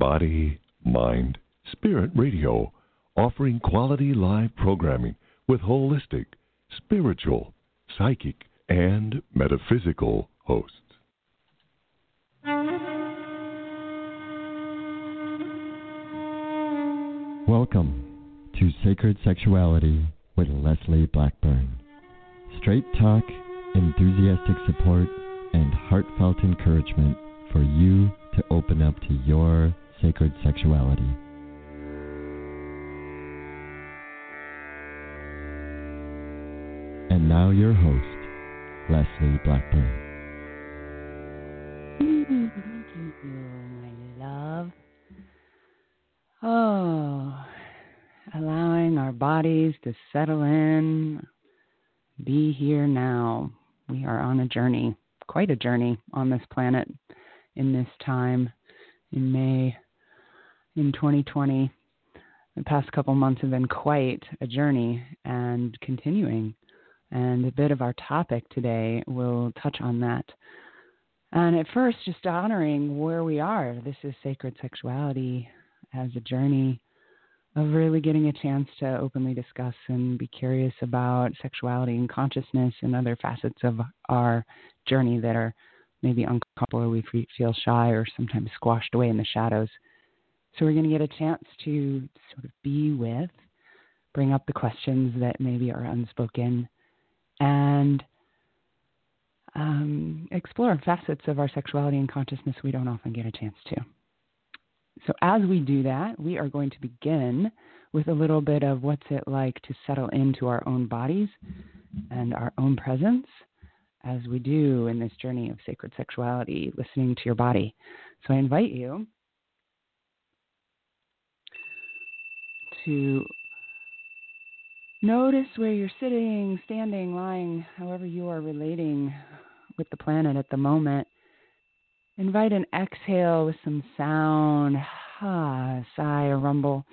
Body, Mind, Spirit Radio, offering quality live programming with holistic, spiritual, psychic, and metaphysical hosts. Welcome to Sacred Sexuality with Leslie Blackburn. Straight talk, enthusiastic support, and heartfelt encouragement for you to open up to your sacred sexuality. And now your host, Leslie Blackburn. Thank you, my love. Oh, allowing our bodies to settle in, be here now. We are on a journey, quite a journey on this planet in this time, in May, in 2020. The past couple months have been quite a journey and continuing. And a bit of our topic today will touch on that. And at first, just honoring where we are. This is Sacred Sexuality as a journey of really getting a chance to openly discuss and be curious about sexuality and consciousness and other facets of our journey that are maybe uncomfortable or we feel shy or sometimes squashed away in the shadows. So we're going to get a chance to sort of be with, bring up the questions that maybe are unspoken, and explore facets of our sexuality and consciousness we don't often get a chance to. So as we do that, we are going to begin with a little bit of what's it like to settle into our own bodies and our own presence as we do in this journey of sacred sexuality, listening to your body. So I invite you to notice where you're sitting, standing, lying, however you are relating with the planet at the moment. Invite an exhale with some sound, a sigh, a rumble.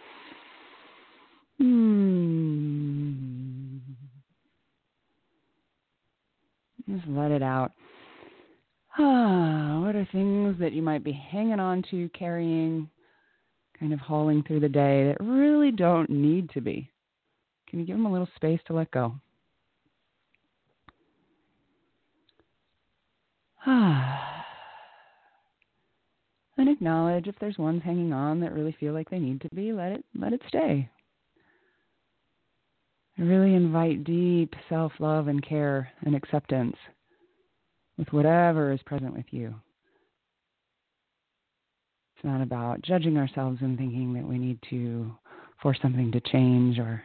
Just let it out. What are things that you might be hanging on to, carrying, kind of hauling through the day that really don't need to be? Can you give them a little space to let go? And acknowledge if there's ones hanging on that really feel like they need to be, let it stay. And really invite deep self-love and care and acceptance with whatever is present with you. It's not about judging ourselves and thinking that we need to force something to change or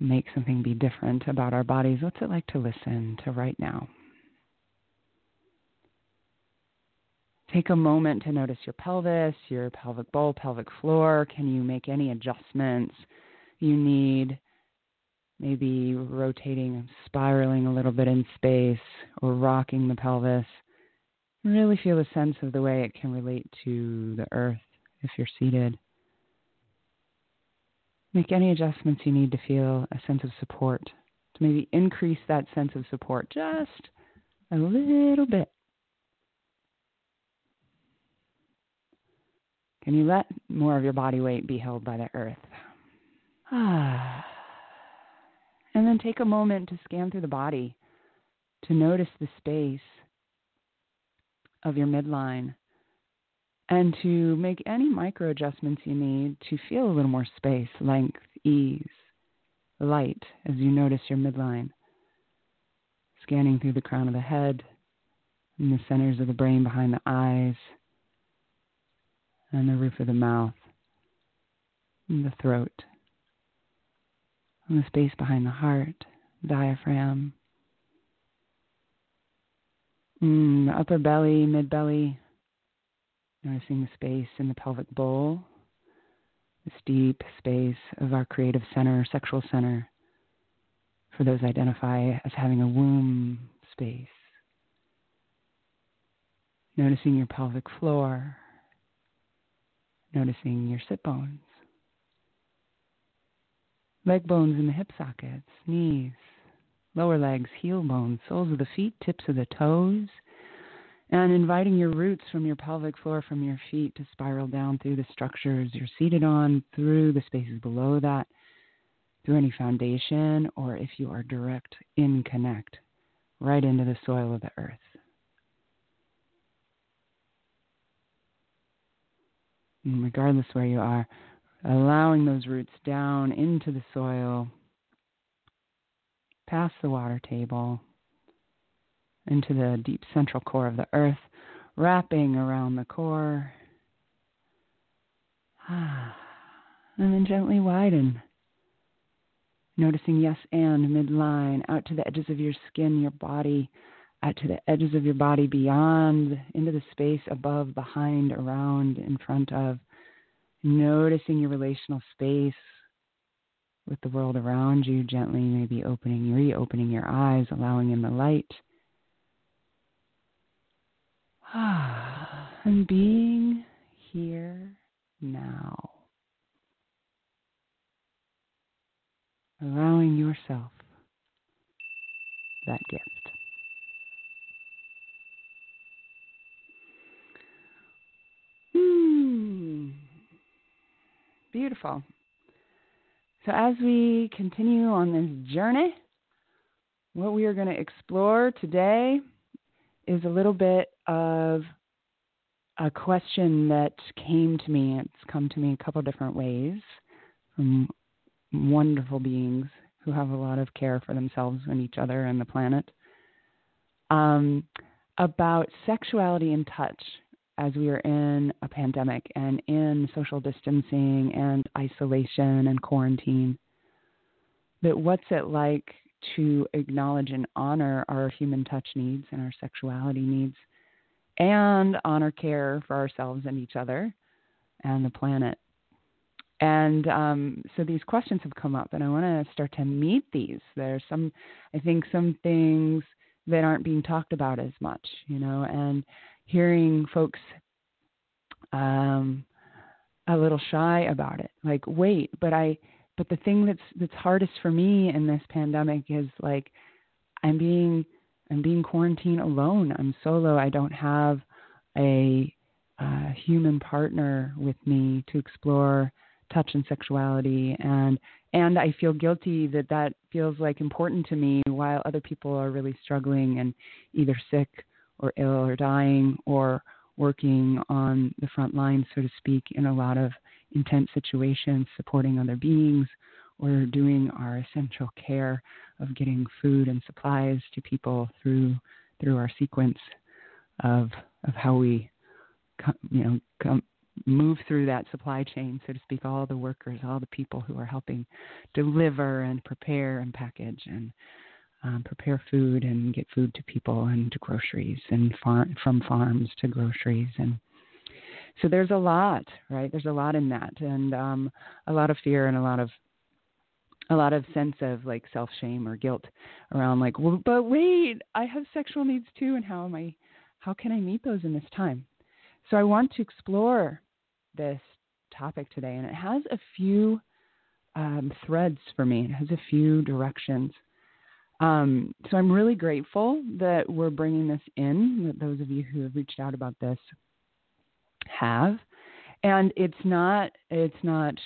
make something be different about our bodies. What's it like to listen to right now? Take a moment to notice your pelvis, your pelvic bowl, pelvic floor. Can you make any adjustments you need? Maybe rotating, spiraling a little bit in space, or rocking the pelvis. Really feel a sense of the way it can relate to the earth if you're seated. Make any adjustments you need to feel a sense of support, to maybe increase that sense of support just a little bit. Can you let more of your body weight be held by the earth? And then take a moment to scan through the body, to notice the space of your midline, and to make any micro adjustments you need to feel a little more space, length, ease, light as you notice your midline. Scanning through the crown of the head and the centers of the brain behind the eyes, and the roof of the mouth, and the throat, and the space behind the heart, diaphragm, the upper belly, mid-belly, noticing the space in the pelvic bowl, this deep space of our creative center, sexual center, for those identify as having a womb space. Noticing your pelvic floor, noticing your sit bones, leg bones in the hip sockets, knees, lower legs, heel bones, soles of the feet, tips of the toes, and inviting your roots from your pelvic floor, from your feet, to spiral down through the structures you're seated on, through the spaces below that, through any foundation, or if you are direct in connect, right into the soil of the earth. And regardless where you are, allowing those roots down into the soil, past the water table, into the deep central core of the earth, wrapping around the core. And then gently widen. Noticing yes and midline, out to the edges of your skin, your body, out to the edges of your body, beyond, into the space above, behind, around, in front of. Noticing your relational space with the world around you, gently maybe opening, reopening your eyes, allowing in the light. And being here now. Allowing yourself that gift. Beautiful. So as we continue on this journey, what we are going to explore today is a little bit of a question that came to me. It's come to me a couple different ways from wonderful beings who have a lot of care for themselves and each other and the planet, about sexuality and touch. As we are in a pandemic and in social distancing and isolation and quarantine, that what's it like to acknowledge and honor our human touch needs and our sexuality needs, and honor care for ourselves and each other and the planet. And so these questions have come up, and I want to start to meet these. There's some, I think, some things that aren't being talked about as much, you know, and hearing folks a little shy about it, like, wait, but the thing that's hardest for me in this pandemic is like, I'm being quarantined alone. I'm solo. I don't have a human partner with me to explore touch and sexuality. And I feel guilty that feels like important to me while other people are really struggling and either sick or ill or dying or working on the front line, so to speak, in a lot of intense situations, supporting other beings or doing our essential care of getting food and supplies to people through our sequence of how we move through that supply chain, so to speak, all the workers, all the people who are helping deliver and prepare and package and prepare food and get food to people and to groceries and from farms to groceries. And so there's a lot, right? There's a lot in that, and a lot of fear and a lot of sense of like self-shame or guilt around like, well, but wait, I have sexual needs too, and how can I meet those in this time? So I want to explore this topic today, and it has a few threads for me. It has a few directions. So I'm really grateful that we're bringing this in, that those of you who have reached out about this have. And it's not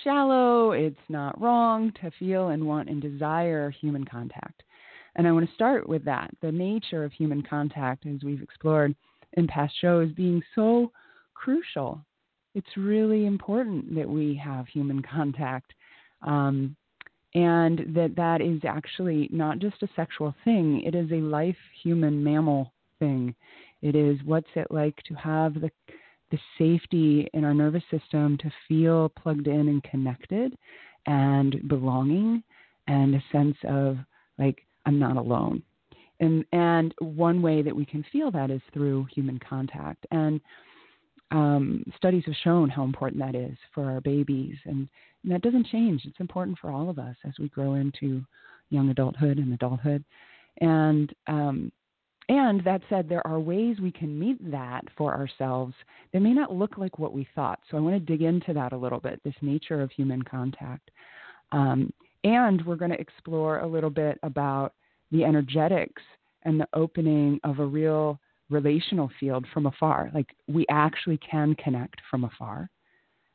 shallow, it's not wrong to feel and want and desire human contact. And I want to start with that. The nature of human contact, as we've explored in past shows, being so crucial. It's really important that we have human contact. And that is actually not just a sexual thing. It is a life human mammal thing. It is what's it like to have the safety in our nervous system to feel plugged in and connected and belonging and a sense of, like, I'm not alone. And one way that we can feel that is through human contact. And studies have shown how important that is for our babies, and that doesn't change. It's important for all of us as we grow into young adulthood and adulthood. And that said, there are ways we can meet that for ourselves that may not look like what we thought. So I want to dig into that a little bit, this nature of human contact. And we're going to explore a little bit about the energetics and the opening of a real relational field from afar. Like, we actually can connect from afar,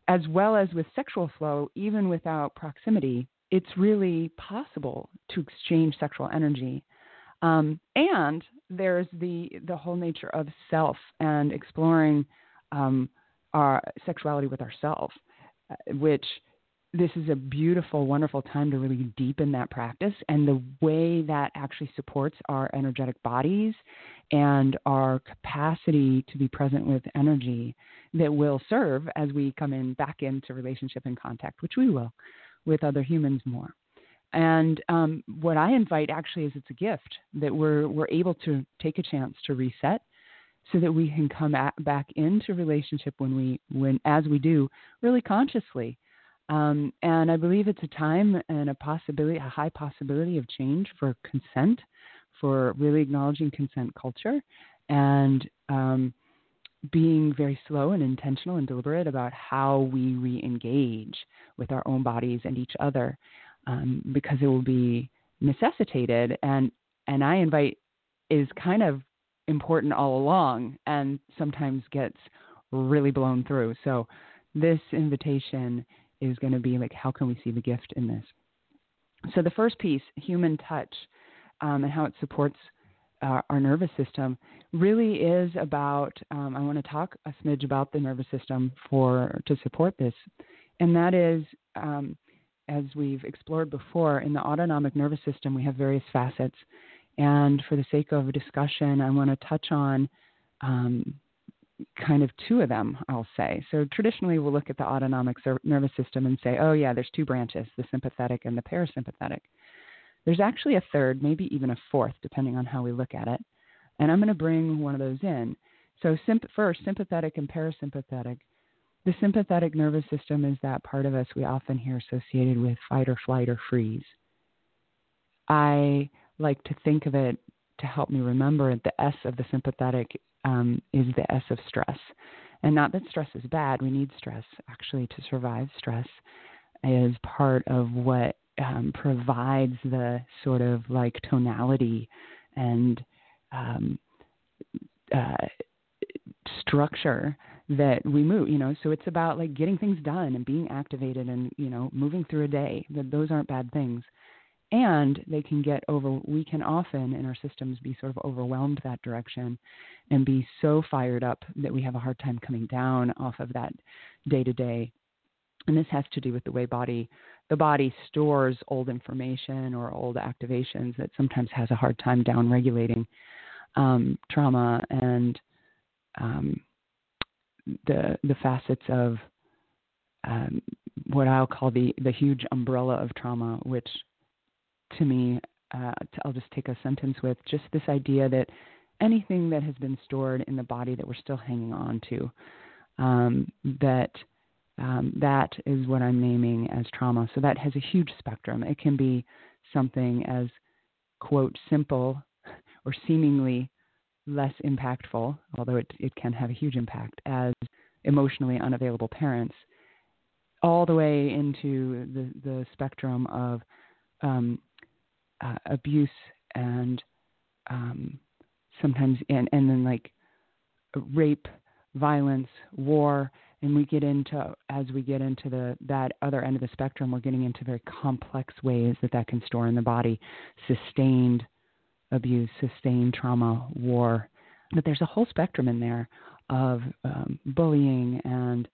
as well as with sexual flow, even without proximity. It's really possible to exchange sexual energy. And there's the whole nature of self and exploring our sexuality with ourselves, which this is a beautiful, wonderful time to really deepen that practice. And the way that actually supports our energetic bodies and our capacity to be present with energy that will serve as we come in back into relationship and contact, which we will with other humans more. And what I invite actually is it's a gift that we're able to take a chance to reset, so that we can come back into relationship as we do, really consciously. And I believe it's a time and a high possibility of change for consent, for really acknowledging consent culture, and being very slow and intentional and deliberate about how we re-engage with our own bodies and each other, because it will be necessitated. And I invite is kind of important all along and sometimes gets really blown through. So this invitation is going to be like, how can we see the gift in this? So the first piece, human touch, and how it supports our nervous system, really is about, I want to talk a smidge about the nervous system to support this. And that is, as we've explored before, in the autonomic nervous system, we have various facets. And for the sake of discussion, I want to touch on kind of two of them, I'll say. So traditionally, we'll look at the autonomic nervous system and say, oh, yeah, there's two branches, the sympathetic and the parasympathetic. There's actually a third, maybe even a fourth, depending on how we look at it. And I'm going to bring one of those in. So first, sympathetic and parasympathetic. The sympathetic nervous system is that part of us we often hear associated with fight or flight or freeze. I like to think of it, to help me remember it, the S of the sympathetic is the S of stress. And not that stress is bad. We need stress, actually, to survive. Stress is part of what provides the sort of like tonality and structure that we move, so it's about like getting things done and being activated and, moving through a day. Those aren't bad things. And we can often in our systems be sort of overwhelmed that direction and be so fired up that we have a hard time coming down off of that day to day. And this has to do with the way the body stores old information or old activations that sometimes has a hard time down regulating trauma and the facets of what I'll call the huge umbrella of trauma, which to me, I'll just take a sentence with just this idea that anything that has been stored in the body that we're still hanging on to, that is what I'm naming as trauma. So that has a huge spectrum. It can be something as, quote, simple or seemingly less impactful, although it can have a huge impact, as emotionally unavailable parents, all the way into the spectrum of abuse and sometimes and then like rape, violence, war. And as we get into that other end of the spectrum, we're getting into very complex ways that can store in the body, sustained abuse, sustained trauma, war. But there's a whole spectrum in there of bullying and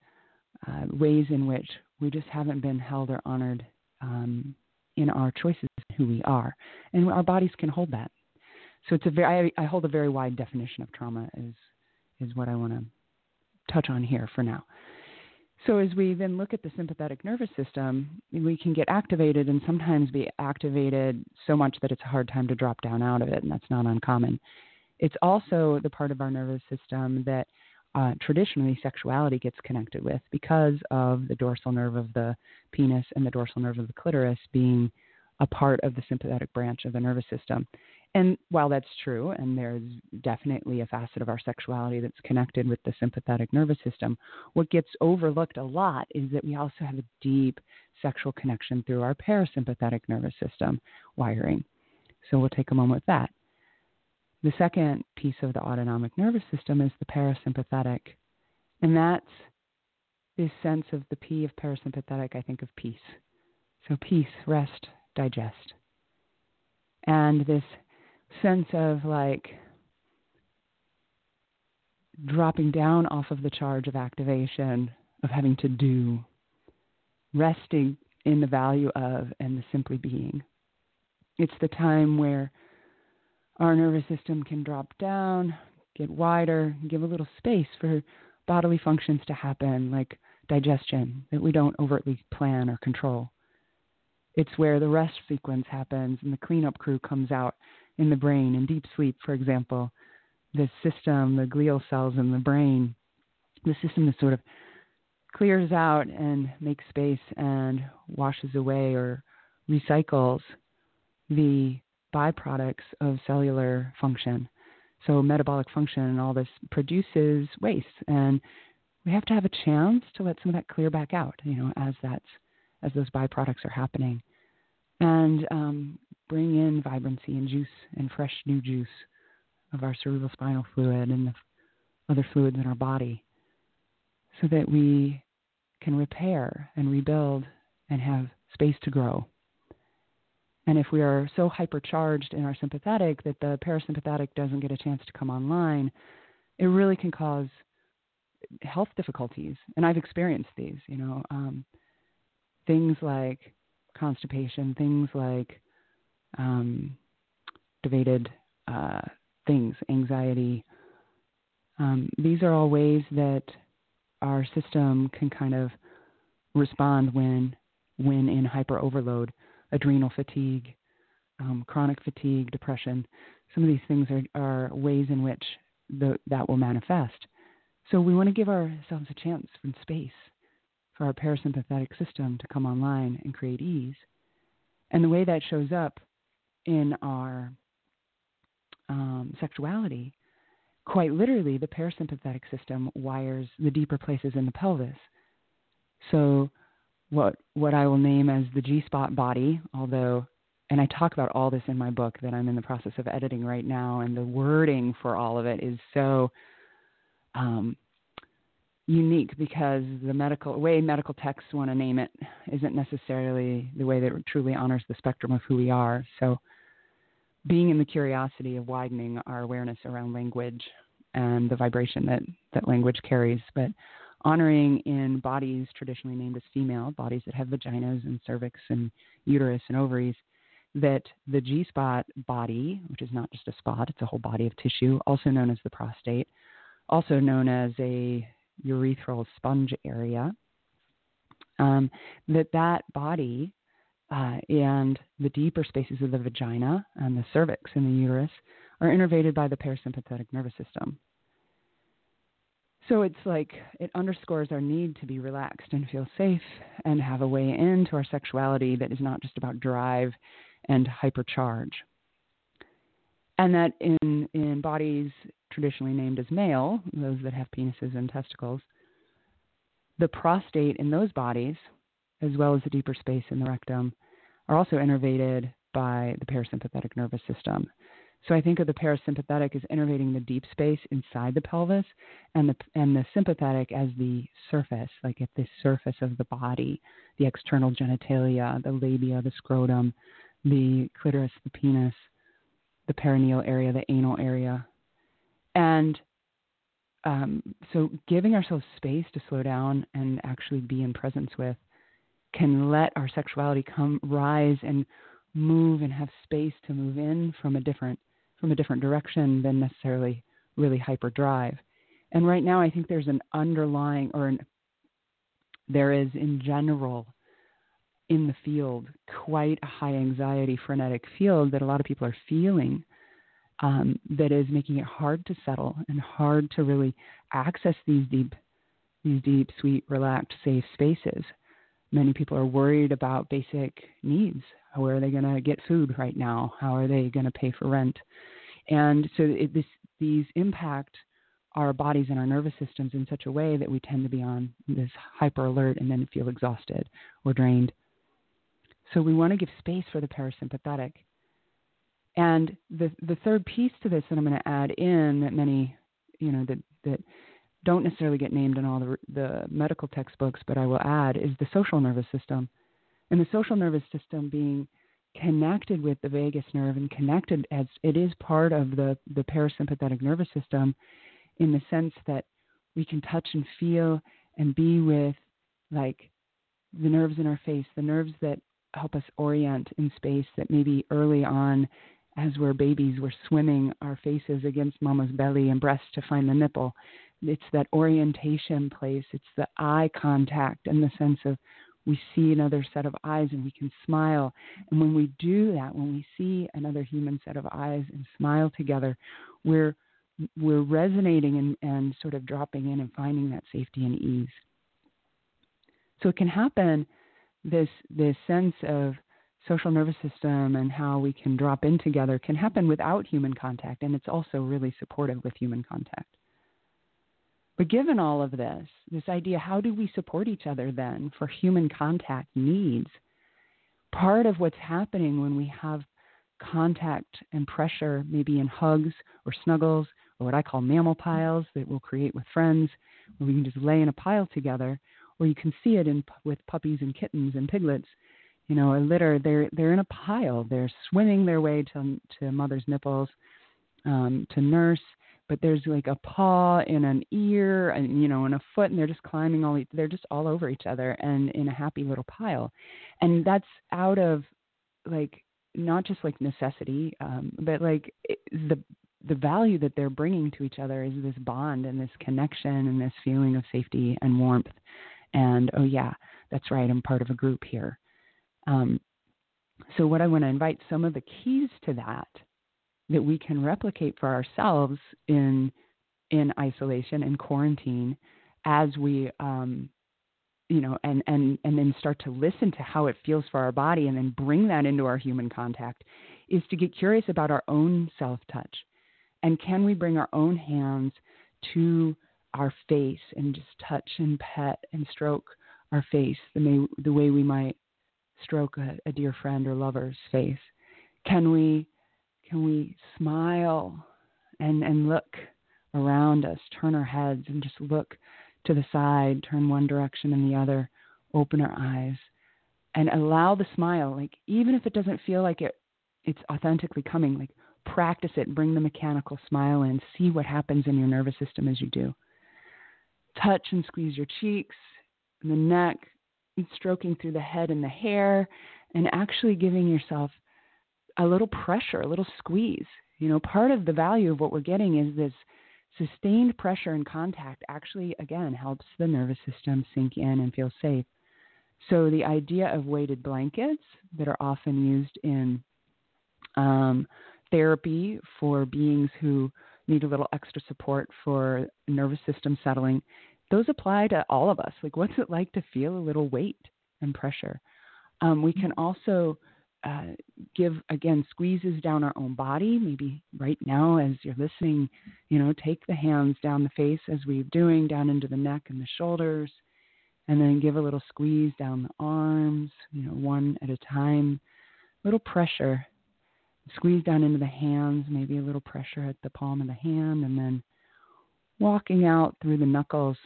ways in which we just haven't been held or honored in our choices, who we are, and our bodies can hold that. So it's I hold a very wide definition of trauma is what I want to touch on here for now. So as we then look at the sympathetic nervous system, we can get activated and sometimes be activated so much that it's a hard time to drop down out of it, and that's not uncommon. It's also the part of our nervous system that traditionally sexuality gets connected with because of the dorsal nerve of the penis and the dorsal nerve of the clitoris being a part of the sympathetic branch of the nervous system. And while that's true, and there's definitely a facet of our sexuality that's connected with the sympathetic nervous system, what gets overlooked a lot is that we also have a deep sexual connection through our parasympathetic nervous system wiring. So we'll take a moment with that. The second piece of the autonomic nervous system is the parasympathetic. And that's this sense of the P of parasympathetic, I think of peace. So peace, rest, digest. And this sense of like dropping down off of the charge of activation, of having to do, resting in the value of and the simply being. It's the time where our nervous system can drop down, get wider, give a little space for bodily functions to happen, like digestion, that we don't overtly plan or control. It's where the rest sequence happens and the cleanup crew comes out in the brain. In deep sleep, for example, the system, the glial cells in the brain, the system that sort of clears out and makes space and washes away or recycles the byproducts of cellular function. So metabolic function and all this produces waste, and we have to have a chance to let some of that clear back out, you know, as those byproducts are happening, and bring in vibrancy and juice and fresh new juice of our cerebrospinal fluid and the other fluids in our body, so that we can repair and rebuild and have space to grow. And if we are so hypercharged in our sympathetic that the parasympathetic doesn't get a chance to come online, it really can cause health difficulties. And I've experienced these, you know, things like constipation, things like debated things, anxiety. These are all ways that our system can kind of respond when in hyper overload. Adrenal fatigue, chronic fatigue, depression. Some of these things are ways in which that will manifest. So we want to give ourselves a chance and space for our parasympathetic system to come online and create ease. And the way that shows up in our sexuality, quite literally, the parasympathetic system wires the deeper places in the pelvis. So what I will name as the G-spot body, although, and I talk about all this in my book that I'm in the process of editing right now, and the wording for all of it is so unique because the medical texts want to name it isn't necessarily the way that it truly honors the spectrum of who we are. So being in the curiosity of widening our awareness around language and the vibration that language carries, but honoring in bodies traditionally named as female, bodies that have vaginas and cervix and uterus and ovaries, that the G-spot body, which is not just a spot, it's a whole body of tissue, also known as the prostate, also known as a urethral sponge area, that body and the deeper spaces of the vagina and the cervix and the uterus are innervated by the parasympathetic nervous system. So it's like it underscores our need to be relaxed and feel safe and have a way into our sexuality that is not just about drive and hypercharge. And that in bodies traditionally named as male, those that have penises and testicles, the prostate in those bodies, as well as the deeper space in the rectum, are also innervated by the parasympathetic nervous system. So I think of the parasympathetic as innervating the deep space inside the pelvis, and the sympathetic as the surface, like at the surface of the body, the external genitalia, the labia, the scrotum, the clitoris, the penis, the perineal area, the anal area. And so giving ourselves space to slow down and actually be in presence with can let our sexuality come rise and move and have space to move in from a different direction than necessarily really hyper drive. And right now I think there's an underlying, there is in general in the field, quite a high anxiety, frenetic field that a lot of people are feeling that is making it hard to settle and hard to really access these deep, sweet, relaxed, safe spaces. Many people are worried about basic needs. Where are they going to get food right now? How are they going to pay for rent? And so these impact our bodies and our nervous systems in such a way that we tend to be on this hyper alert and then feel exhausted or drained. So we want to give space for the parasympathetic. And the third piece to this that I'm going to add in, that many, you know, that don't necessarily get named in all the medical textbooks, but I will add, is the social nervous system. And the social nervous system being connected with the vagus nerve and connected as it is part of the parasympathetic nervous system, in the sense that we can touch and feel and be with, like, the nerves in our face, the nerves that help us orient in space, that maybe early on as we're babies, we're swimming our faces against mama's belly and breast to find the nipple. It's that orientation place. It's the eye contact and the sense of we see another set of eyes and we can smile. And when we do that, when we see another human set of eyes and smile together, we're resonating and sort of dropping in and finding that safety and ease. So it can happen, this sense of social nervous system and how we can drop in together can happen without human contact, and it's also really supportive with human contact. But given all of this idea, how do we support each other then for human contact needs? Part of what's happening when we have contact and pressure, maybe in hugs or snuggles, or what I call mammal piles that we'll create with friends, where we can just lay in a pile together, or you can see it with puppies and kittens and piglets, you know, a litter, they're in a pile. They're swimming their way to mother's nipples, to nurse, but there's like a paw and an ear and, you know, and a foot, and they're just climbing they're just all over each other and in a happy little pile. And that's out of, like, not just like necessity, but like the value that they're bringing to each other is this bond and this connection and this feeling of safety and warmth. And, oh yeah, that's right, I'm part of a group here. So what I want to invite, some of the keys to that we can replicate for ourselves in isolation and quarantine, as we, you know, and then start to listen to how it feels for our body and then bring that into our human contact, is to get curious about our own self-touch. And can we bring our own hands to our face and just touch and pet and stroke our face the way we might stroke a dear friend or lover's face? Can we smile and look around us, turn our heads and just look to the side, turn one direction and the other, open our eyes and allow the smile, like, even if it doesn't feel like it's authentically coming, like, practice it, bring the mechanical smile in, see what happens in your nervous system as you do. Touch and squeeze your cheeks and the neck, and stroking through the head and the hair, and actually giving yourself a little pressure, a little squeeze. You know, part of the value of what we're getting is this sustained pressure and contact actually, again, helps the nervous system sink in and feel safe. So the idea of weighted blankets that are often used in therapy for beings who need a little extra support for nervous system settling, those apply to all of us. Like, what's it like to feel a little weight and pressure? We can also give, again, squeezes down our own body. Maybe right now as you're listening, you know, take the hands down the face as we're doing, down into the neck and the shoulders, and then give a little squeeze down the arms, you know, one at a time, little pressure. Squeeze down into the hands, maybe a little pressure at the palm of the hand, and then walking out through the knuckles,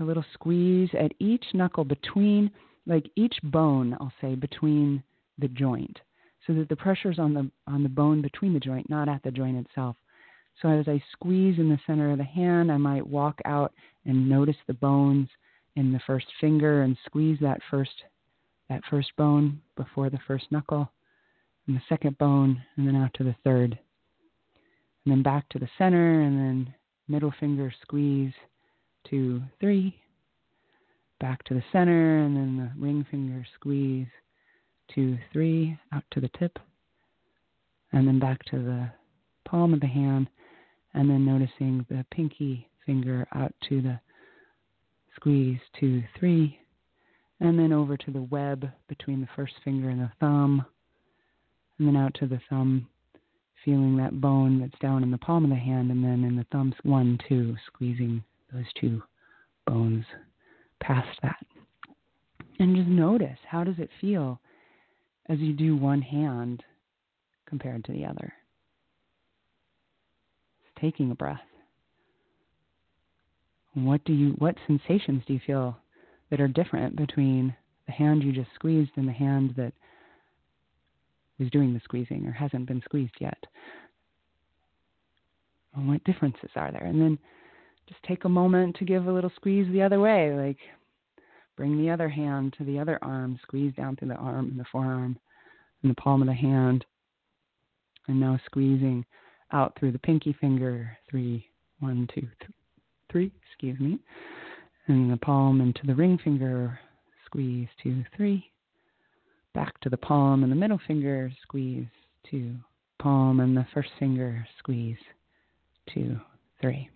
a little squeeze at each knuckle between, like, each bone, I'll say, between the joint, so that the pressure's on the bone between the joint, not at the joint itself. So as I squeeze in the center of the hand, I might walk out and notice the bones in the first finger and squeeze that first bone before the first knuckle, and the second bone, and then out to the third, and then back to the center, and then middle finger squeeze, 2, 3, back to the center, and then the ring finger squeeze, 2, 3, out to the tip, and then back to the palm of the hand, and then noticing the pinky finger out to the squeeze, 2, 3, and then over to the web between the first finger and the thumb, and then out to the thumb, feeling that bone that's down in the palm of the hand, and then in the thumbs, 1, 2, squeezing those two bones past that. And just notice, how does it feel as you do one hand compared to the other. It's taking a breath. What sensations do you feel that are different between the hand you just squeezed and the hand that was doing the squeezing or hasn't been squeezed yet? And what differences are there? And then just take a moment to give a little squeeze the other way, like bring the other hand to the other arm, squeeze down through the arm and the forearm and the palm of the hand. And now squeezing out through the pinky finger, 3, 1, 2, 3, and the palm into the ring finger, squeeze, 2, 3. Back to the palm and the middle finger, squeeze, 2. Palm and the first finger, squeeze, 2, 3.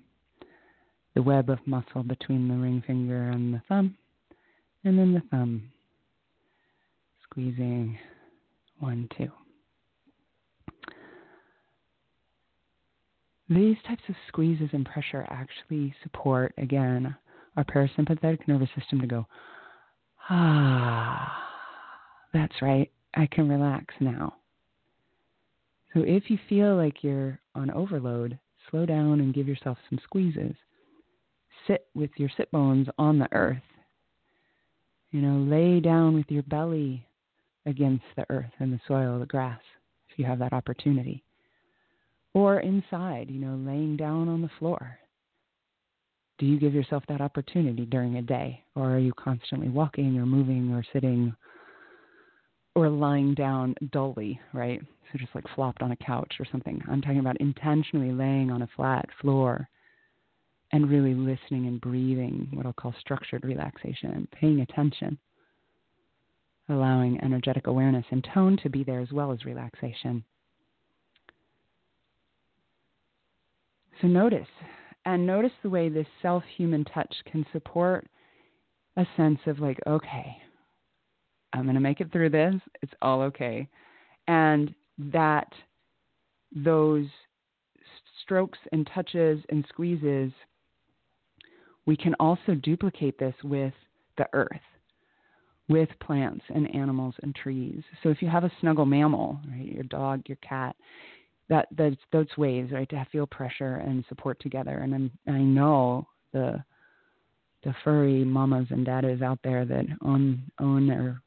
The web of muscle between the ring finger and the thumb, and then the thumb, squeezing, 1, 2. These types of squeezes and pressure actually support, again, our parasympathetic nervous system to go, ah, that's right, I can relax now. So if you feel like you're on overload, slow down and give yourself some squeezes. Sit with your sit bones on the earth. Lay down with your belly against the earth and the soil, the grass, if you have that opportunity. Or inside, laying down on the floor. Do you give yourself that opportunity during a day? Or are you constantly walking or moving or sitting or lying down dully, right? So just like flopped on a couch or something. I'm talking about intentionally laying on a flat floor and really listening and breathing, what I'll call structured relaxation, paying attention, allowing energetic awareness and tone to be there as well as relaxation. So notice the way this self-human touch can support a sense of like, okay, I'm going to make it through this. It's all okay. And that those strokes and touches and squeezes, we can also duplicate this with the earth, with plants and animals and trees. So if you have a snuggle mammal, right, your dog, your cat, those ways, right, to feel pressure and support together. And I know the furry mamas and daddas out there that own or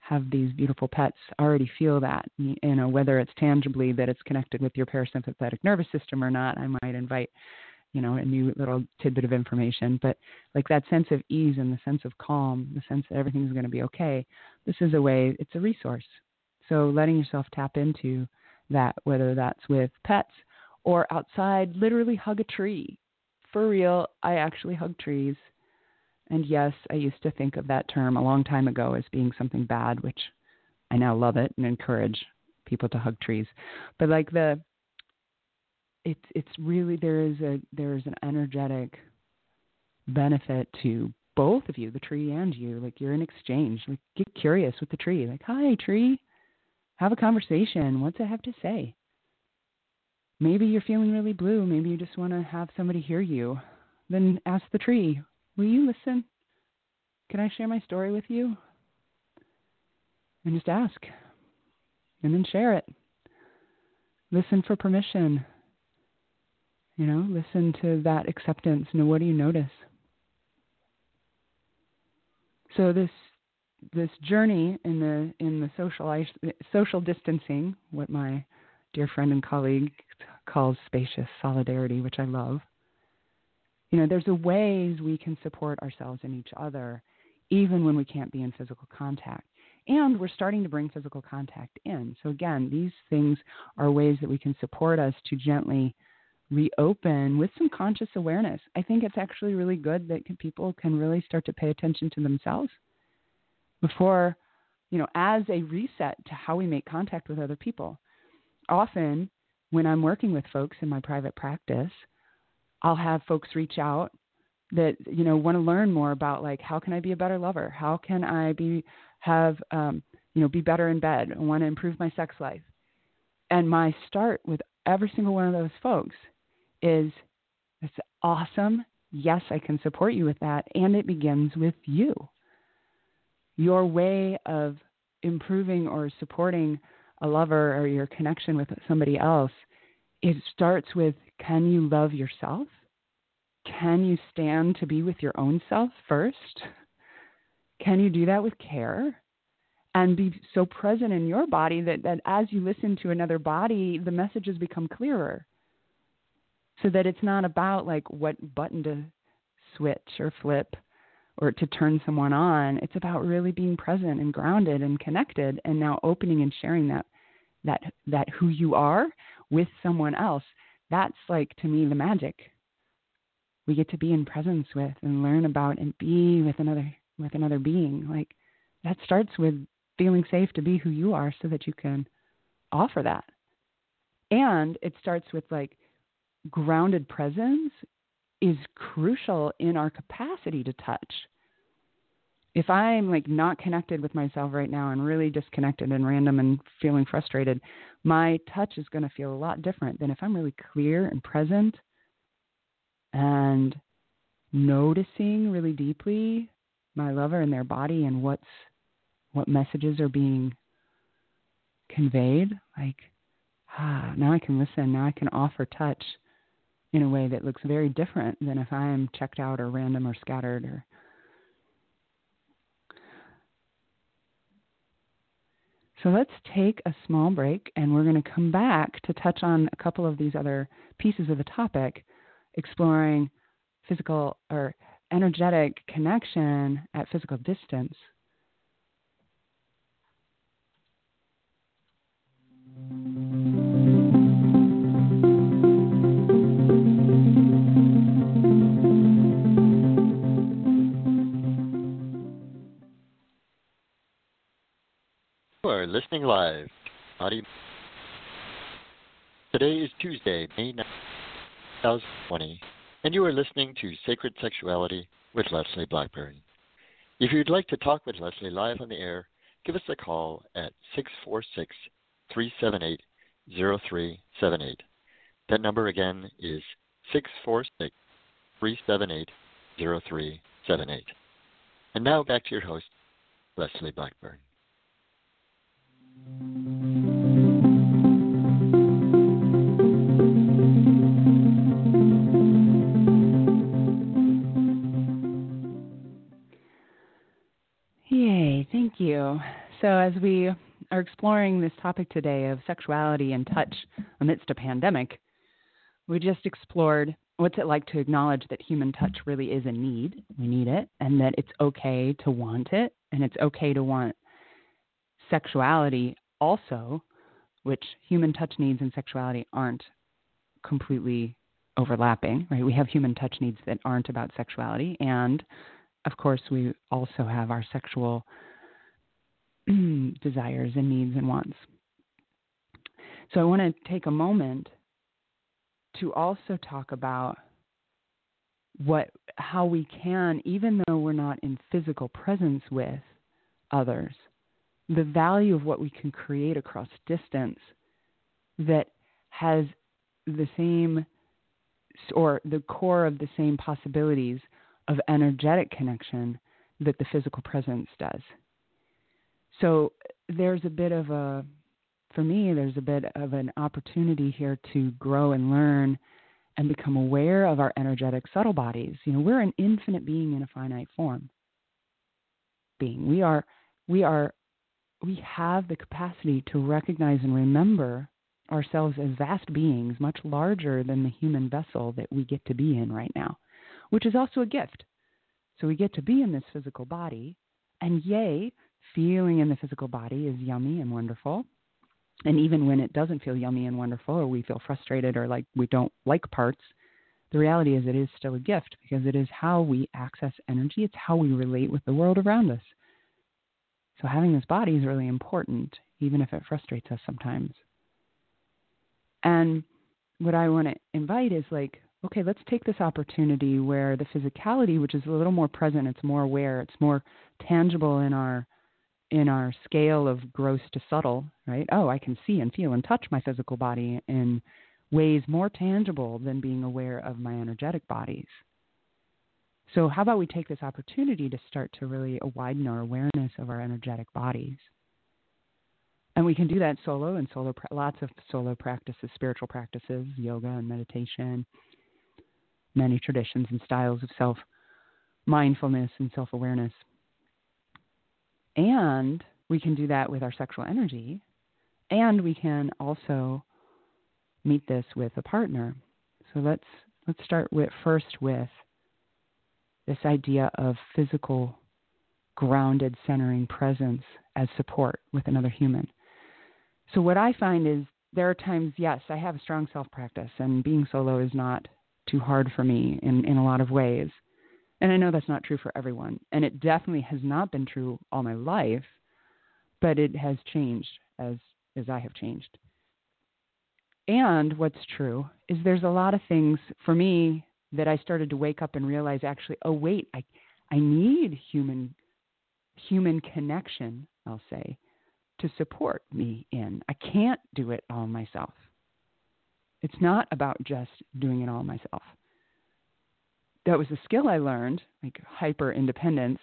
have these beautiful pets already feel that, whether it's tangibly that it's connected with your parasympathetic nervous system or not. I might invite, a new little tidbit of information, but like that sense of ease and the sense of calm, the sense that everything's going to be okay. This is a way, it's a resource. So letting yourself tap into that, whether that's with pets or outside, literally hug a tree. For real, I actually hug trees. And yes, I used to think of that term a long time ago as being something bad, which I now love it and encourage people to hug trees. But like it's really, there is an energetic benefit to both of you, the tree and you, like you're in exchange, like get curious with the tree, like, hi tree, have a conversation. What's I have to say? Maybe you're feeling really blue. Maybe you just want to have somebody hear you. Then ask the tree, will you listen? Can I share my story with you? And just ask. And then share it. Listen for permission. Listen to that acceptance. Now, what do you notice? So this journey in the social distancing, what my dear friend and colleague calls spacious solidarity, which I love. There's a ways we can support ourselves and each other, even when we can't be in physical contact. And we're starting to bring physical contact in. So again, these things are ways that we can support us to gently reopen with some conscious awareness. I think it's actually really good that people can really start to pay attention to themselves before, as a reset to how we make contact with other people. Often when I'm working with folks in my private practice, I'll have folks reach out that, want to learn more about like, how can I be a better lover? How can I be better in bed? I want to improve my sex life. And my start with every single one of those folks is, it's awesome. Yes, I can support you with that. And it begins with you. Your way of improving or supporting a lover or your connection with somebody else, it starts with, can you love yourself? Can you stand to be with your own self first? Can you do that with care? And be so present in your body that as you listen to another body, the messages become clearer. So that it's not about like what button to switch or flip or to turn someone on. It's about really being present and grounded and connected, and now opening and sharing that who you are with someone else. That's, like, to me, the magic. We get to be in presence with and learn about and be with another being. Like, that starts with feeling safe to be who you are so that you can offer that. And it starts with, like, grounded presence is crucial in our capacity to touch. If I'm, like, not connected with myself right now and really disconnected and random and feeling frustrated, my touch is going to feel a lot different than if I'm really clear and present and noticing really deeply my lover and their body and what messages are being conveyed. Like, now I can listen. Now I can offer touch in a way that looks very different than if I'm checked out or random or scattered. Or so let's take a small break, and we're going to come back to touch on a couple of these other pieces of the topic, exploring physical or energetic connection at physical distance. You are listening live. Today is Tuesday, May 9th, 2020. And you are listening to Sacred Sexuality with Leslie Blackburn. If you'd like to talk with Leslie live on the air, give us a call at 646-378-0378. That number again is 646-378-0378. And now back to your host, Leslie Blackburn. Thank you. So as we are exploring this topic today of sexuality and touch amidst a pandemic, we just explored what's it like to acknowledge that human touch really is a need. We need it, and that it's okay to want it, and it's okay to want sexuality also, which human touch needs and sexuality aren't completely overlapping, right? We have human touch needs that aren't about sexuality, and of course we also have our sexual desires and needs and wants. So I want to take a moment to also talk about how we can, even though we're not in physical presence with others, the value of what we can create across distance that has the same, or the core of the same possibilities of energetic connection that the physical presence does. So there's a bit of an opportunity here to grow and learn and become aware of our energetic subtle bodies. You know, we're an infinite being in a finite form. We have the capacity to recognize and remember ourselves as vast beings, much larger than the human vessel that we get to be in right now, which is also a gift. So we get to be in this physical body, and yay, feeling in the physical body is yummy and wonderful. And even when it doesn't feel yummy and wonderful, or we feel frustrated, or like we don't like parts, the reality is it is still a gift, because it is how we access energy. It's how we relate with the world around us. So having this body is really important, even if it frustrates us sometimes. And what I want to invite is like, okay, let's take this opportunity where the physicality, which is a little more present, it's more aware, it's more tangible in our scale of gross to subtle, right? Oh, I can see and feel and touch my physical body in ways more tangible than being aware of my energetic bodies. So how about we take this opportunity to start to really widen our awareness of our energetic bodies? And we can do that solo, and lots of solo practices, spiritual practices, yoga and meditation, many traditions and styles of self-mindfulness and self-awareness. And we can do that with our sexual energy, and we can also meet this with a partner. So let's start with this idea of physical, grounded, centering presence as support with another human. So what I find is there are times, yes, I have a strong self-practice, and being solo is not too hard for me in a lot of ways. And I know that's not true for everyone, and it definitely has not been true all my life, but it has changed as I have changed. And what's true is there's a lot of things for me that I started to wake up and realize actually, oh, wait, I need human connection, I'll say, to support me in. I can't do it all myself. It's not about just doing it all myself. That was a skill I learned, like hyper-independence,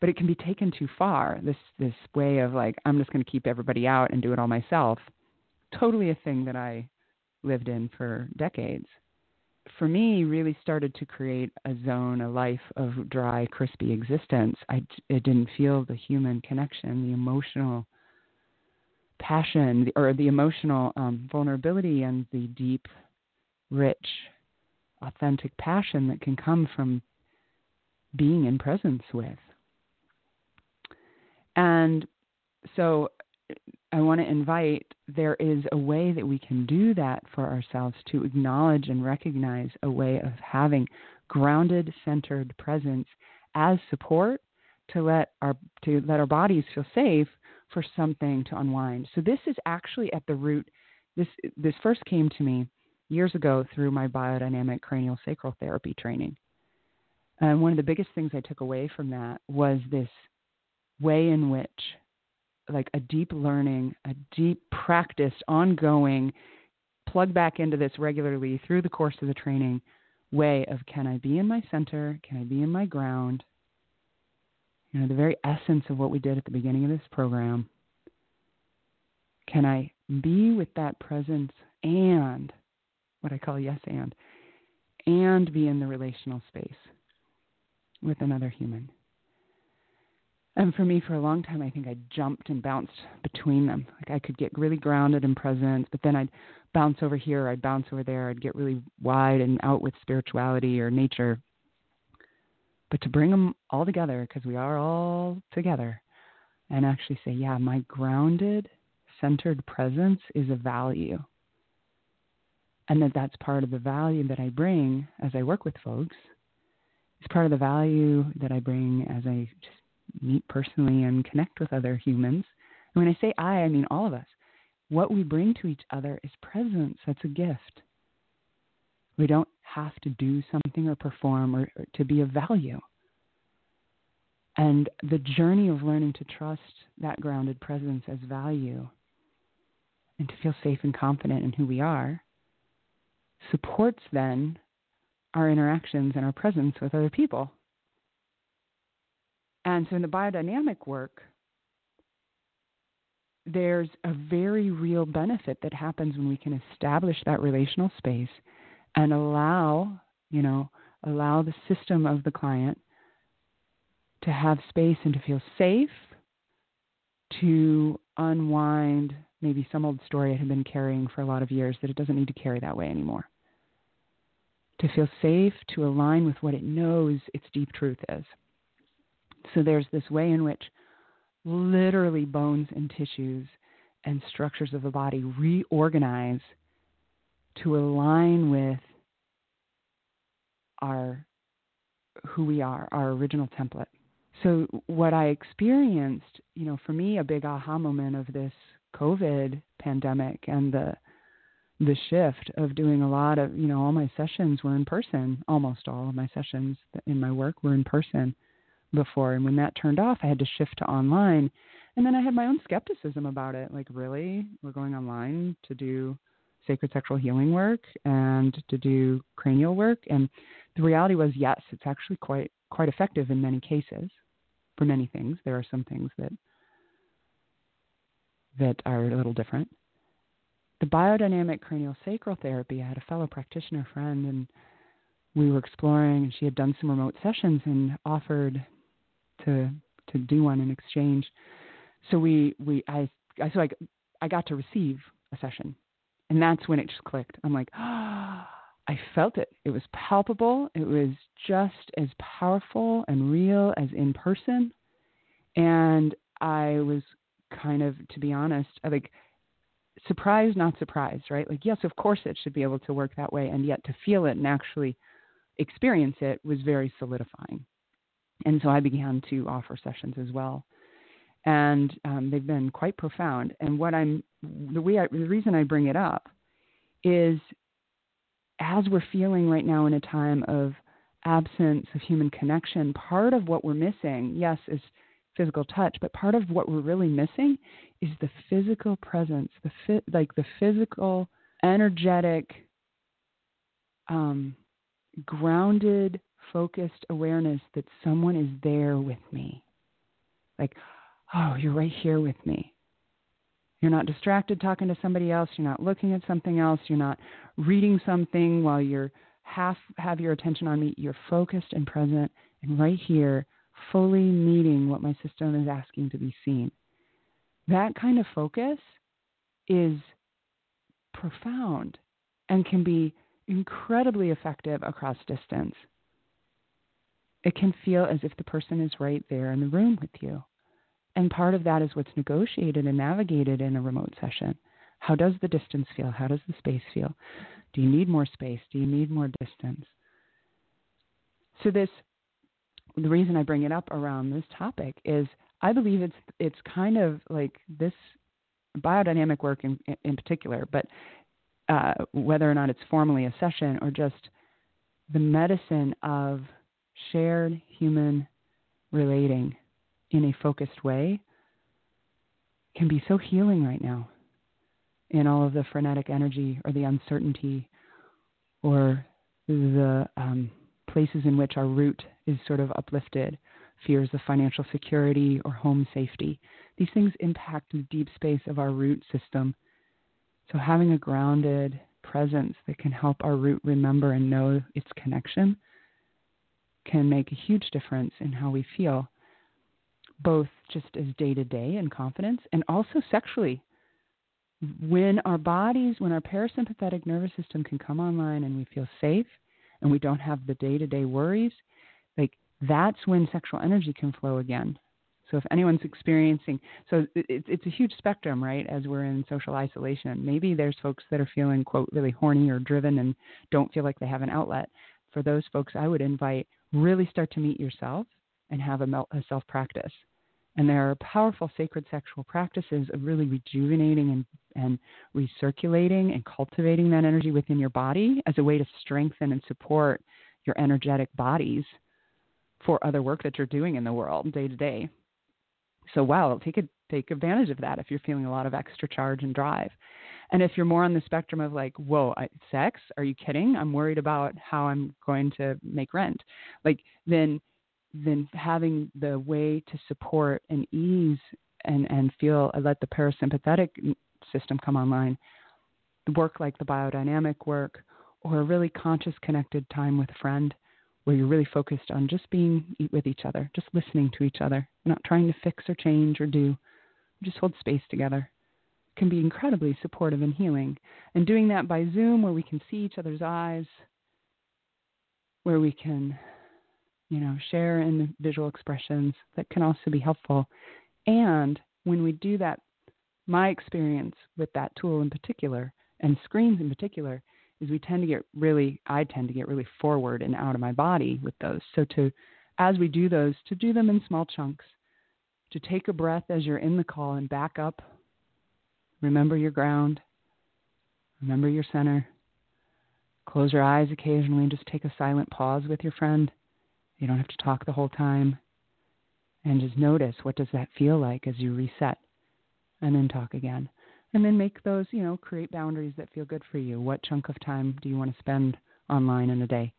but it can be taken too far, this way of like, I'm just going to keep everybody out and do it all myself. Totally a thing that I lived in for decades. For me, really started to create a zone, a life of dry, crispy existence. It didn't feel the human connection, the emotional passion, or the emotional vulnerability, and the deep, rich, authentic passion that can come from being in presence with. And so I want to invite, there is a way that we can do that for ourselves, to acknowledge and recognize a way of having grounded, centered presence as support to let our bodies feel safe for something to unwind. So this is actually at the root. This first came to me years ago through my biodynamic cranial sacral therapy training. And one of the biggest things I took away from that was this way in which, like, a deep learning, a deep practice, ongoing, plug back into this regularly through the course of the training way of, can I be in my center? Can I be in my ground? You know, the very essence of what we did at the beginning of this program. Can I be with that presence and what I call yes and be in the relational space with another human? And for me, for a long time, I think I jumped and bounced between them. Like, I could get really grounded and present, but then I'd bounce over here, I'd bounce over there, I'd get really wide and out with spirituality or nature. But to bring them all together, because we are all together, and actually say, yeah, my grounded, centered presence is a value. And that's part of the value that I bring as I work with folks. It's part of the value that I bring as I just meet personally and connect with other humans. And when I say I mean all of us. What we bring to each other is presence. That's a gift. We don't have to do something or perform or to be of value. And the journey of learning to trust that grounded presence as value and to feel safe and confident in who we are supports then our interactions and our presence with other people. And so in the biodynamic work, there's a very real benefit that happens when we can establish that relational space and allow the system of the client to have space and to feel safe to unwind maybe some old story it had been carrying for a lot of years that it doesn't need to carry that way anymore. To feel safe, to align with what it knows its deep truth is. So there's this way in which literally bones and tissues and structures of the body reorganize to align with who we are, our original template. So what I experienced, for me, a big aha moment of this COVID pandemic and the shift of doing a lot of, all my sessions were in person. Almost all of my sessions in my work were in person before, and when that turned off, I had to shift to online. And then I had my own skepticism about it. Like, really? We're going online to do sacred sexual healing work and to do cranial work? And the reality was, yes, it's actually quite effective in many cases for many things. There are some things that that are a little different. The biodynamic craniosacral therapy, I had a fellow practitioner friend, and we were exploring, and she had done some remote sessions and offered to do one in exchange. So I got to receive a session, and that's when it just clicked. I'm like, I felt it. It was palpable. It was just as powerful and real as in person. And I was kind of, to be honest, like surprised, not surprised, right? Like, yes, of course it should be able to work that way. And yet to feel it and actually experience it was very solidifying. And so I began to offer sessions as well. And they've been quite profound. And what the reason I bring it up is, as we're feeling right now in a time of absence of human connection, part of what we're missing, yes, is physical touch, but part of what we're really missing is the physical presence, the physical, energetic, grounded, focused awareness that someone is there with me. Like, oh, you're right here with me. You're not distracted talking to somebody else. You're not looking at something else. You're not reading something while you're have your attention on me. You're focused and present and right here, fully meeting what my system is asking to be seen. That kind of focus is profound and can be incredibly effective across distance. It can feel as if the person is right there in the room with you. And part of that is what's negotiated and navigated in a remote session. How does the distance feel? How does the space feel? Do you need more space? Do you need more distance? So the reason I bring it up around this topic is I believe it's kind of like this biodynamic work in particular, but whether or not it's formally a session or just the medicine of shared human relating in a focused way can be so healing right now in all of the frenetic energy or the uncertainty or the places in which our root is sort of uplifted, fears of financial security or home safety. These things impact the deep space of our root system. So having a grounded presence that can help our root remember and know its connection can make a huge difference in how we feel, both just as day-to-day in confidence and also sexually. When our parasympathetic nervous system can come online and we feel safe and we don't have the day-to-day worries, like that's when sexual energy can flow again. So if anyone's experiencing, so it's a huge spectrum, right, as we're in social isolation. Maybe there's folks that are feeling, quote, really horny or driven and don't feel like they have an outlet. For those folks, I would invite really start to meet yourself and have a self-practice. And there are powerful sacred sexual practices of really rejuvenating and recirculating and cultivating that energy within your body as a way to strengthen and support your energetic bodies for other work that you're doing in the world day to day. So wow, take advantage of that if you're feeling a lot of extra charge and drive. And if you're more on the spectrum of like, whoa, sex? Are you kidding? I'm worried about how I'm going to make rent. Like then having the way to support and ease and feel, let the parasympathetic system come online, work like the biodynamic work or a really conscious connected time with a friend where you're really focused on just being with each other, just listening to each other, not trying to fix or change or do, just hold space together, can be incredibly supportive and healing. And doing that by Zoom where we can see each other's eyes, where we can share in the visual expressions that can also be helpful. And when we do that, my experience with that tool in particular and screens in particular is I tend to get really forward and out of my body with those. So as we do those, to do them in small chunks, to take a breath as you're in the call and back up, remember your ground, remember your center, close your eyes occasionally, and just take a silent pause with your friend. You don't have to talk the whole time, and just notice what does that feel like as you reset, and then talk again, and then make those, create boundaries that feel good for you. What chunk of time do you want to spend online in a day?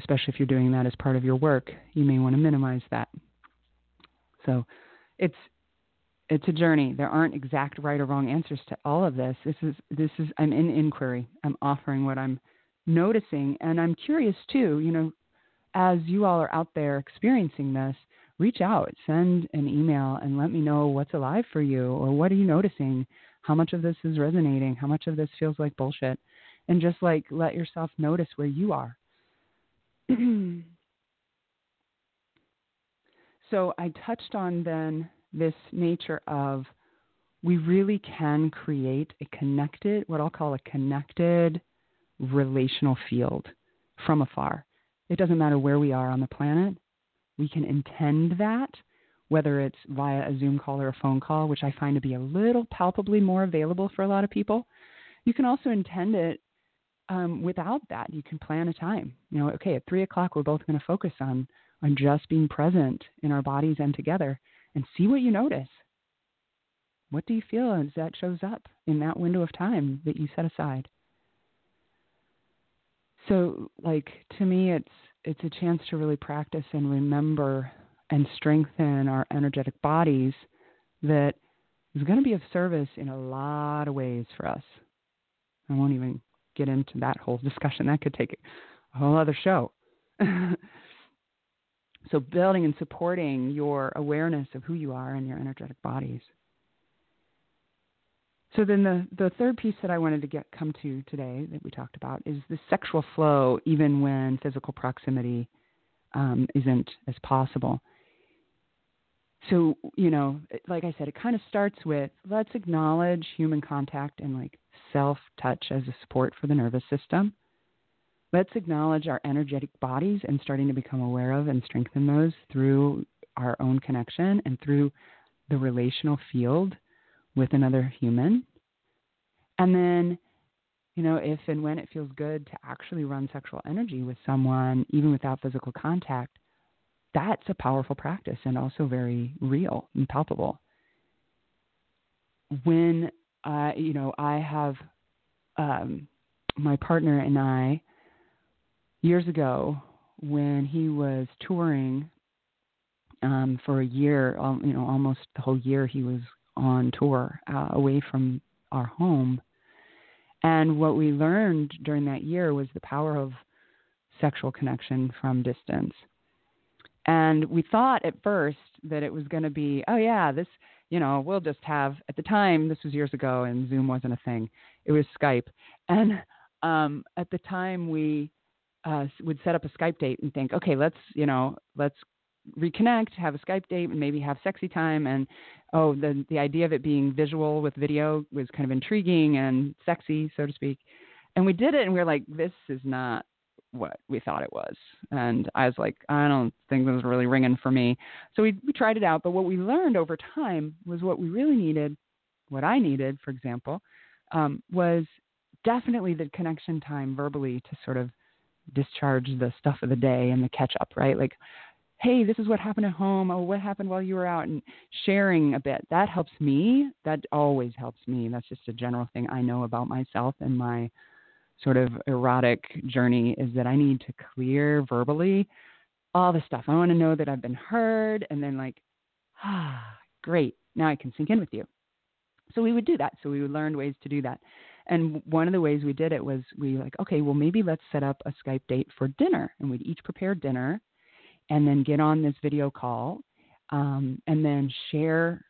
Especially if you're doing that as part of your work, you may want to minimize that. So it's It's a journey. There aren't exact right or wrong answers to all of this. This is I'm in inquiry. I'm offering what I'm noticing, and I'm curious too, you know, as you all are out there experiencing this, reach out, send an email, and let me know what's alive for you, or what are you noticing? How much of this is resonating? How much of this feels like bullshit? And just like let yourself notice where you are. So I touched on then this nature of we really can create a connected, what I'll call a connected relational field from afar. It doesn't matter where we are on the planet. We can intend that, whether it's via a Zoom call or a phone call, which I find to be a little palpably more available for a lot of people. You can also intend it without that. You can plan a time. You know, okay, at 3:00, we're both going to focus on just being present in our bodies and together, and see what you notice. What do you feel as that shows up in that window of time that you set aside? So, like, to me, it's a chance to really practice and remember and strengthen our energetic bodies that is going to be of service in a lot of ways for us. I won't even get into that whole discussion. That could take a whole other show. So building and supporting your awareness of who you are and your energetic bodies. So then the third piece that I wanted to come to today that we talked about is the sexual flow, even when physical proximity isn't as possible. So, you know, like I said, it kind of starts with let's acknowledge human contact and like self-touch as a support for the nervous system. Let's acknowledge our energetic bodies and starting to become aware of and strengthen those through our own connection and through the relational field with another human. And then, you know, if and when it feels good to actually run sexual energy with someone, even without physical contact, that's a powerful practice and also very real and palpable. When, you know, I have my partner and I, years ago, when he was touring for a year, you know, almost the whole year he was on tour away from our home. And what we learned during that year was the power of sexual connection from distance. And we thought at first that it was going to be, oh yeah, this, you know, we'll just have, at the time, this was years ago and Zoom wasn't a thing. It was Skype. And at the time we would set up a Skype date and think, okay, let's reconnect, have a Skype date, and maybe have sexy time. And oh, the idea of it being visual with video was kind of intriguing and sexy, so to speak. And we did it, and we were like, this is not what we thought it was. And I was like, I don't think this is really ringing for me. So we tried it out, but what we learned over time was what we really needed, what I needed, for example, was definitely the connection time verbally to sort of discharge the stuff of the day and the catch up, right? Like, hey, this is what happened at home. Oh, what happened while you were out? And sharing a bit. That helps me. That always helps me. That's just a general thing I know about myself and my sort of erotic journey is that I need to clear verbally all the stuff. I want to know that I've been heard and then like, ah, great. Now I can sink in with you. So we would do that. So we would learn ways to do that. And one of the ways we did it was we like, okay, well, maybe let's set up a Skype date for dinner. And we'd each prepare dinner and then get on this video call and then share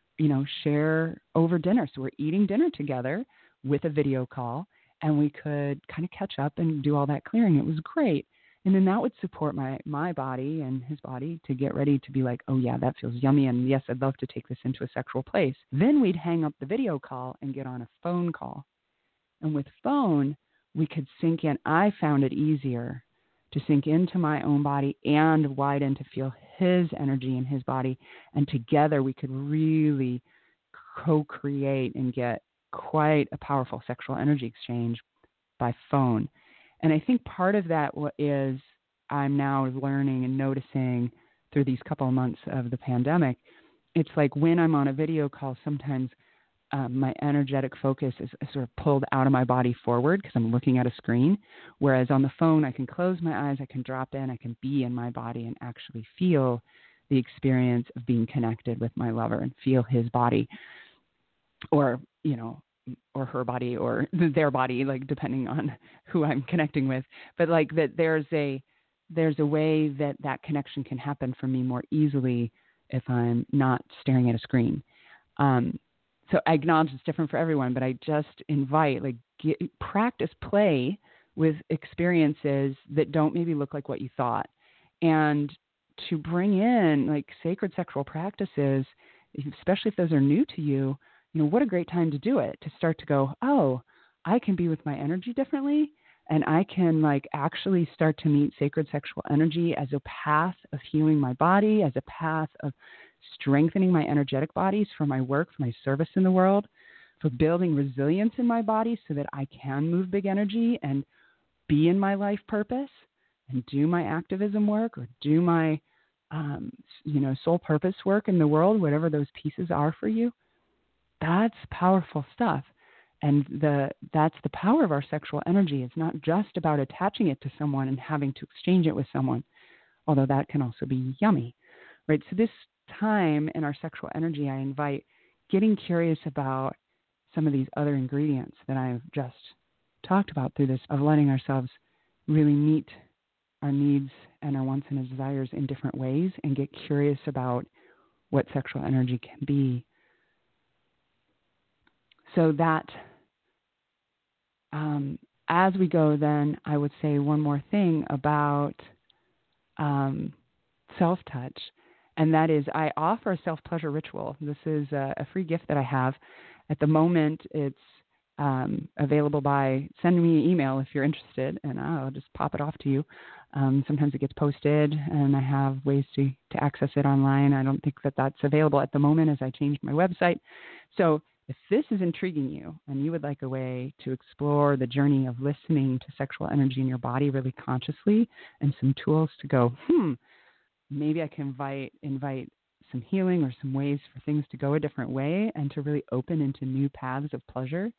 over dinner. So we're eating dinner together with a video call, and we could kind of catch up and do all that clearing. It was great. And then that would support my body and his body to get ready to be like, oh yeah, that feels yummy. And yes, I'd love to take this into a sexual place. Then we'd hang up the video call and get on a phone call. And with phone, we could sink in. I found it easier to sink into my own body and widen to feel his energy in his body. And together we could really co-create and get quite a powerful sexual energy exchange by phone. And I think part of that is I'm now learning and noticing through these couple of months of the pandemic, it's like when I'm on a video call, sometimes my energetic focus is sort of pulled out of my body forward because I'm looking at a screen. Whereas on the phone, I can close my eyes, I can drop in, I can be in my body and actually feel the experience of being connected with my lover and feel his body or, you know, or her body or their body, like depending on who I'm connecting with, but like that there's a way that that connection can happen for me more easily if I'm not staring at a screen. So I acknowledge it's different for everyone, but I just invite, like, practice play with experiences that don't maybe look like what you thought, and to bring in like sacred sexual practices, especially if those are new to you, you know, what a great time to do it, to start to go, oh, I can be with my energy differently. And I can like actually start to meet sacred sexual energy as a path of healing my body, as a path of strengthening my energetic bodies for my work, for my service in the world, for building resilience in my body so that I can move big energy and be in my life purpose and do my activism work or do my, you know, soul purpose work in the world, whatever those pieces are for you. That's powerful stuff. And that's the power of our sexual energy. It's not just about attaching it to someone and having to exchange it with someone, although that can also be yummy, right? So this time in our sexual energy, I invite getting curious about some of these other ingredients that I've just talked about through this, of letting ourselves really meet our needs and our wants and our desires in different ways and get curious about what sexual energy can be. So that... as we go, then I would say one more thing about self-touch, and that is I offer a self-pleasure ritual. This is a free gift that I have. At the moment, it's available by sending me an email if you're interested, and I'll just pop it off to you. Sometimes it gets posted, and I have ways to access it online. I don't think that that's available at the moment as I changed my website. So if this is intriguing you and you would like a way to explore the journey of listening to sexual energy in your body really consciously and some tools to go, maybe I can invite some healing or some ways for things to go a different way and to really open into new paths of pleasure,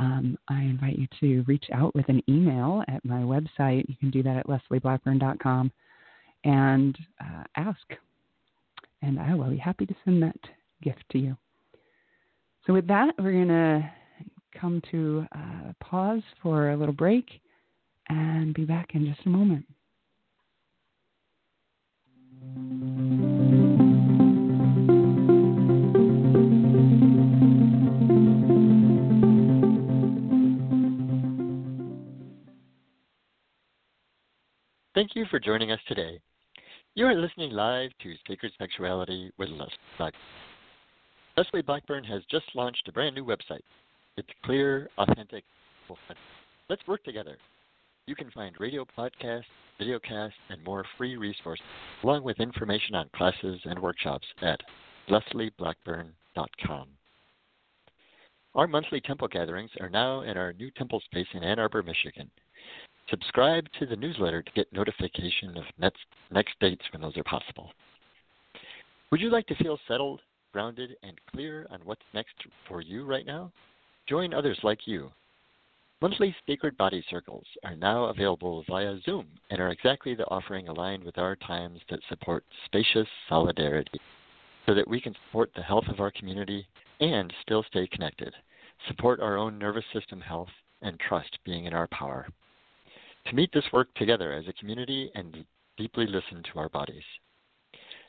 I invite you to reach out with an email at my website. You can do that at LeslieBlackburn.com and ask. And I will be happy to send that gift to you. So with that, we're going to come to a pause for a little break and be back in just a moment. Thank you for joining us today. You are listening live to Sacred Sexuality with Leslie Blackburn. Leslie Blackburn has just launched a brand new website. It's clear, authentic. Let's work together. You can find radio podcasts, videocasts, and more free resources, along with information on classes and workshops at LeslieBlackburn.com. Our monthly temple gatherings are now at our new temple space in Ann Arbor, Michigan. Subscribe to the newsletter to get notification of next dates when those are possible. Would you like to feel settled, grounded, and clear on what's next for you right now? Join others like you. Monthly Sacred Body Circles are now available via Zoom and are exactly the offering aligned with our times that support spacious solidarity so that we can support the health of our community and still stay connected, support our own nervous system health, and trust being in our power. To meet this work together as a community and deeply listen to our bodies.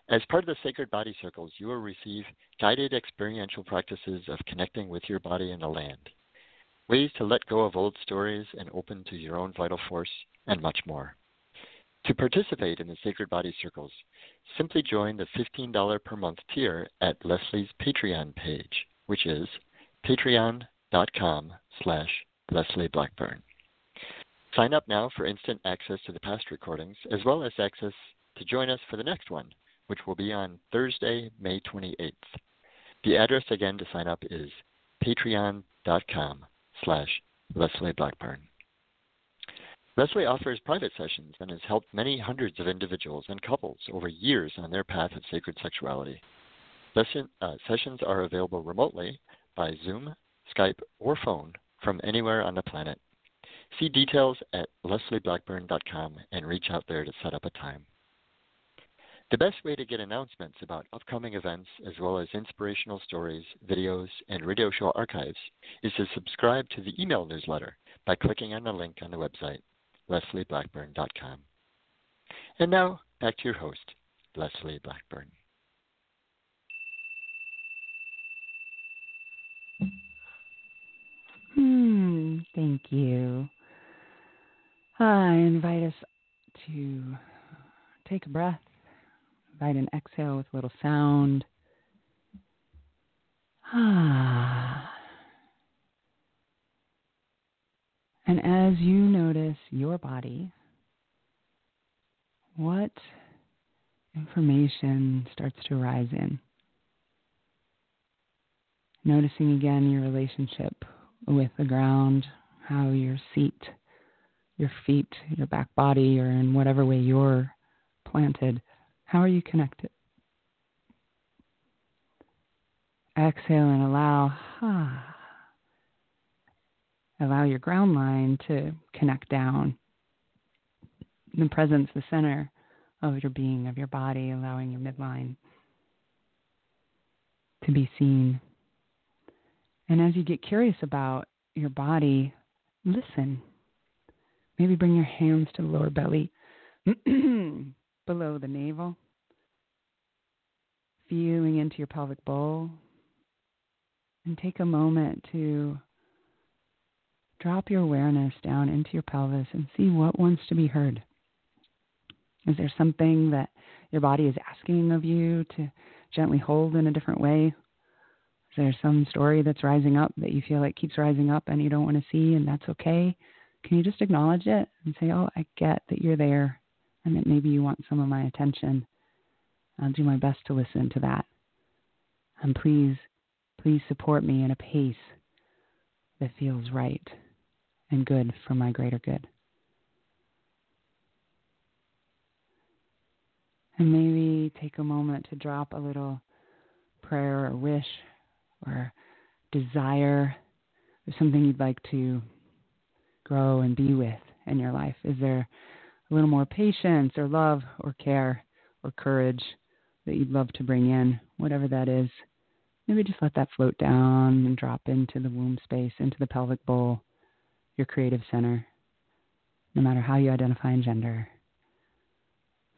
As part of the Sacred Body Circles, you will receive guided experiential practices of connecting with your body and the land, ways to let go of old stories and open to your own vital force, and much more. To participate in the Sacred Body Circles, simply join the $15 per month tier at Leslie's Patreon page, which is patreon.com/LeslieBlackburn. Sign up now for instant access to the past recordings, as well as access to join us for the next one, which will be on Thursday, May 28th. The address again to sign up is patreon.com/LeslieBlackburn. Leslie offers private sessions and has helped many hundreds of individuals and couples over years on their path of sacred sexuality. Sessions are available remotely by Zoom, Skype, or phone from anywhere on the planet. See details at LeslieBlackburn.com and reach out there to set up a time. The best way to get announcements about upcoming events, as well as inspirational stories, videos, and radio show archives, is to subscribe to the email newsletter by clicking on the link on the website, LeslieBlackburn.com. And now, back to your host, Leslie Blackburn. Thank you. I invite us to take a breath, invite an exhale with a little sound. And as you notice your body, what information starts to rise in? Noticing again your relationship with the ground, how your seat, your feet, your back body, or in whatever way you're planted, how are you connected? Exhale and allow, allow your ground line to connect down. The presence, the center of your being, of your body, allowing your midline to be seen. And as you get curious about your body, listen. Maybe bring your hands to the lower belly, below the navel, feeling into your pelvic bowl, and take a moment to drop your awareness down into your pelvis and see what wants to be heard. Is there something that your body is asking of you to gently hold in a different way? There's some story that's rising up that you feel like keeps rising up and you don't want to see, and that's okay. Can you just acknowledge it and say, oh, I get that you're there and that maybe you want some of my attention. I'll do my best to listen to that. And please support me in a pace that feels right and good for my greater good. And maybe take a moment to drop a little prayer or wish or desire, or something you'd like to grow and be with in your life. Is there a little more patience or love or care or courage that you'd love to bring in? Whatever that is, maybe just let that float down and drop into the womb space, into the pelvic bowl, your creative center, no matter how you identify in gender.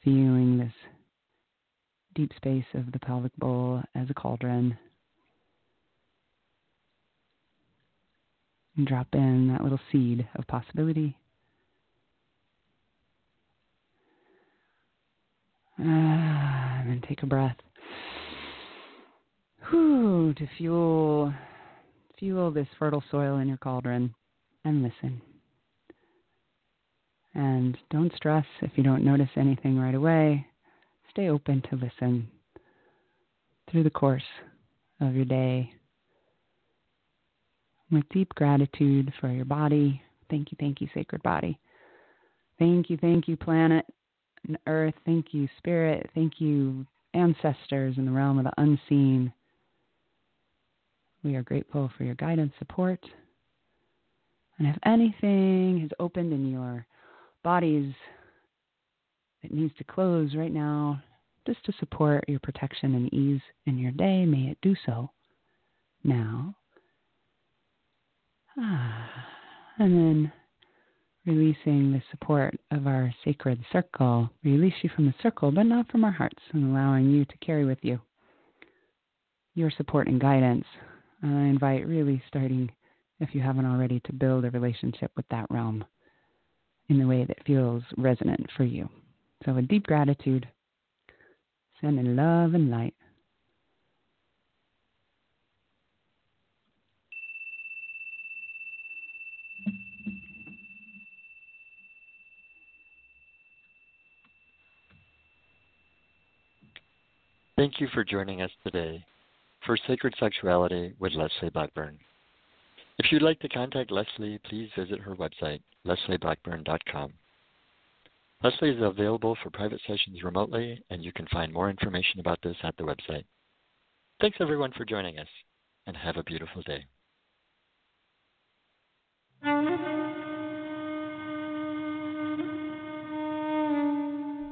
Feeling this deep space of the pelvic bowl as a cauldron. And drop in that little seed of possibility. And then take a breath. To fuel this fertile soil in your cauldron, and listen. And don't stress if you don't notice anything right away. Stay open to listen through the course of your day. With deep gratitude for your body. Thank you, sacred body. Thank you, planet and earth. Thank you, spirit. Thank you, ancestors in the realm of the unseen. We are grateful for your guidance, support. And if anything has opened in your bodies that needs to close right now, just to support your protection and ease in your day, may it do so now. And then releasing the support of our sacred circle. Release you from the circle, but not from our hearts, and allowing you to carry with you your support and guidance. I invite really starting, if you haven't already, to build a relationship with that realm in the way that feels resonant for you. So with deep gratitude, sending love and light. Thank you for joining us today for Sacred Sexuality with Leslie Blackburn. If you'd like to contact Leslie, please visit her website, LeslieBlackburn.com. Leslie is available for private sessions remotely, and you can find more information about this at the website. Thanks, everyone, for joining us, and have a beautiful day.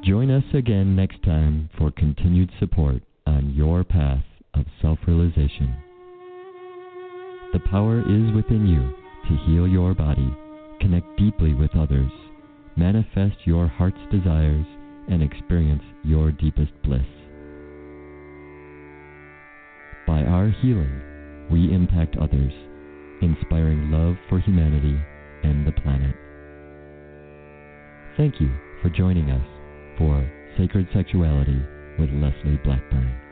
Join us again next time for continued support on your path of self-realization. The power is within you to heal your body, connect deeply with others, manifest your heart's desires, and experience your deepest bliss. By our healing, we impact others, inspiring love for humanity and the planet. Thank you for joining us for Sacred Sexuality with Leslie Blackburn.